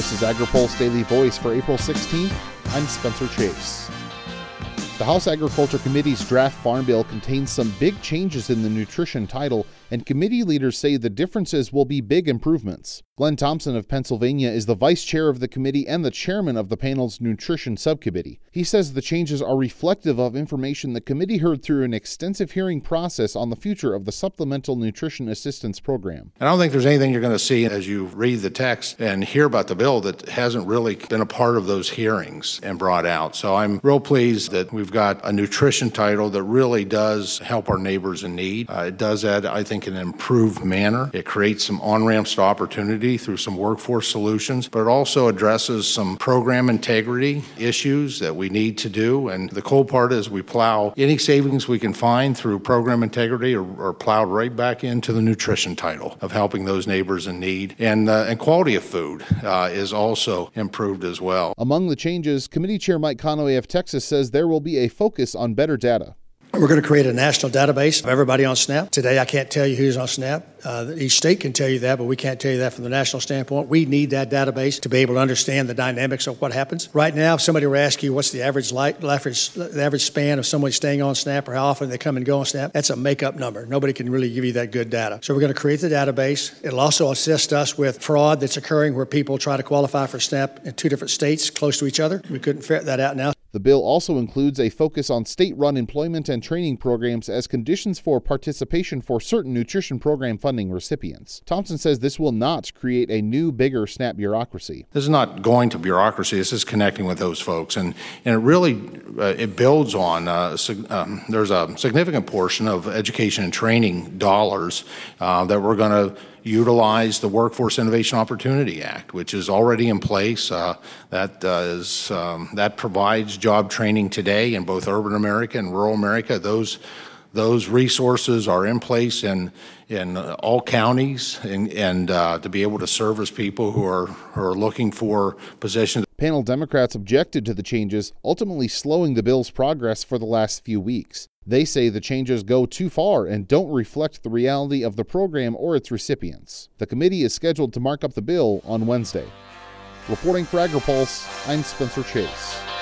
This is AgriPulse Daily Voice for April 16th. I'm Spencer Chase. The House Agriculture Committee's draft Farm Bill contains some big changes in the nutrition title, and committee leaders say the differences will be big improvements. Glenn Thompson of Pennsylvania is the vice chair of the committee and the chairman of the panel's nutrition subcommittee. He says the changes are reflective of information the committee heard through an extensive hearing process on the future of the Supplemental Nutrition Assistance Program. I don't think there's anything you're going to see as you read the text and hear about the bill that hasn't really been a part of those hearings and brought out. So I'm real pleased that we've got a nutrition title that really does help our neighbors in need. It does add, I think, in an improved manner. It creates some on-ramps to opportunity through some workforce solutions, but it also addresses some program integrity issues that we need to do. And the cool part is we plow any savings we can find through program integrity or plowed right back into the nutrition title of helping those neighbors in need. And quality of food is also improved as well. Among the changes, Committee Chair Mike Conaway of Texas says there will be a focus on better data. We're going to create a national database of everybody on SNAP. Today, I can't tell you who's on SNAP. Each state can tell you that, but we can't tell you that from the national standpoint. We need that database to be able to understand the dynamics of what happens. Right now, if somebody were to ask you what's the average span of somebody staying on SNAP or how often they come and go on SNAP, that's a make-up number. Nobody can really give you that good data. So we're going to create the database. It'll also assist us with fraud that's occurring where people try to qualify for SNAP in two different states close to each other. We couldn't ferret that out now. The bill also includes a focus on state-run employment and training programs as conditions for participation for certain nutrition program funding recipients. Thompson says this will not create a new, bigger SNAP bureaucracy. This is not going to bureaucracy. This is connecting with those folks. And it really it builds on, there's a significant portion of education and training dollars that we're going to utilize the Workforce Innovation Opportunity Act, which is already in place. That provides job training today in both urban America and rural America. Those resources are in place in all counties and to be able to service people who are looking for positions. Panel Democrats objected to the changes, ultimately slowing the bill's progress for the last few weeks. They say the changes go too far and don't reflect the reality of the program or its recipients. The committee is scheduled to mark up the bill on Wednesday. Reporting for AgriPulse, I'm Spencer Chase.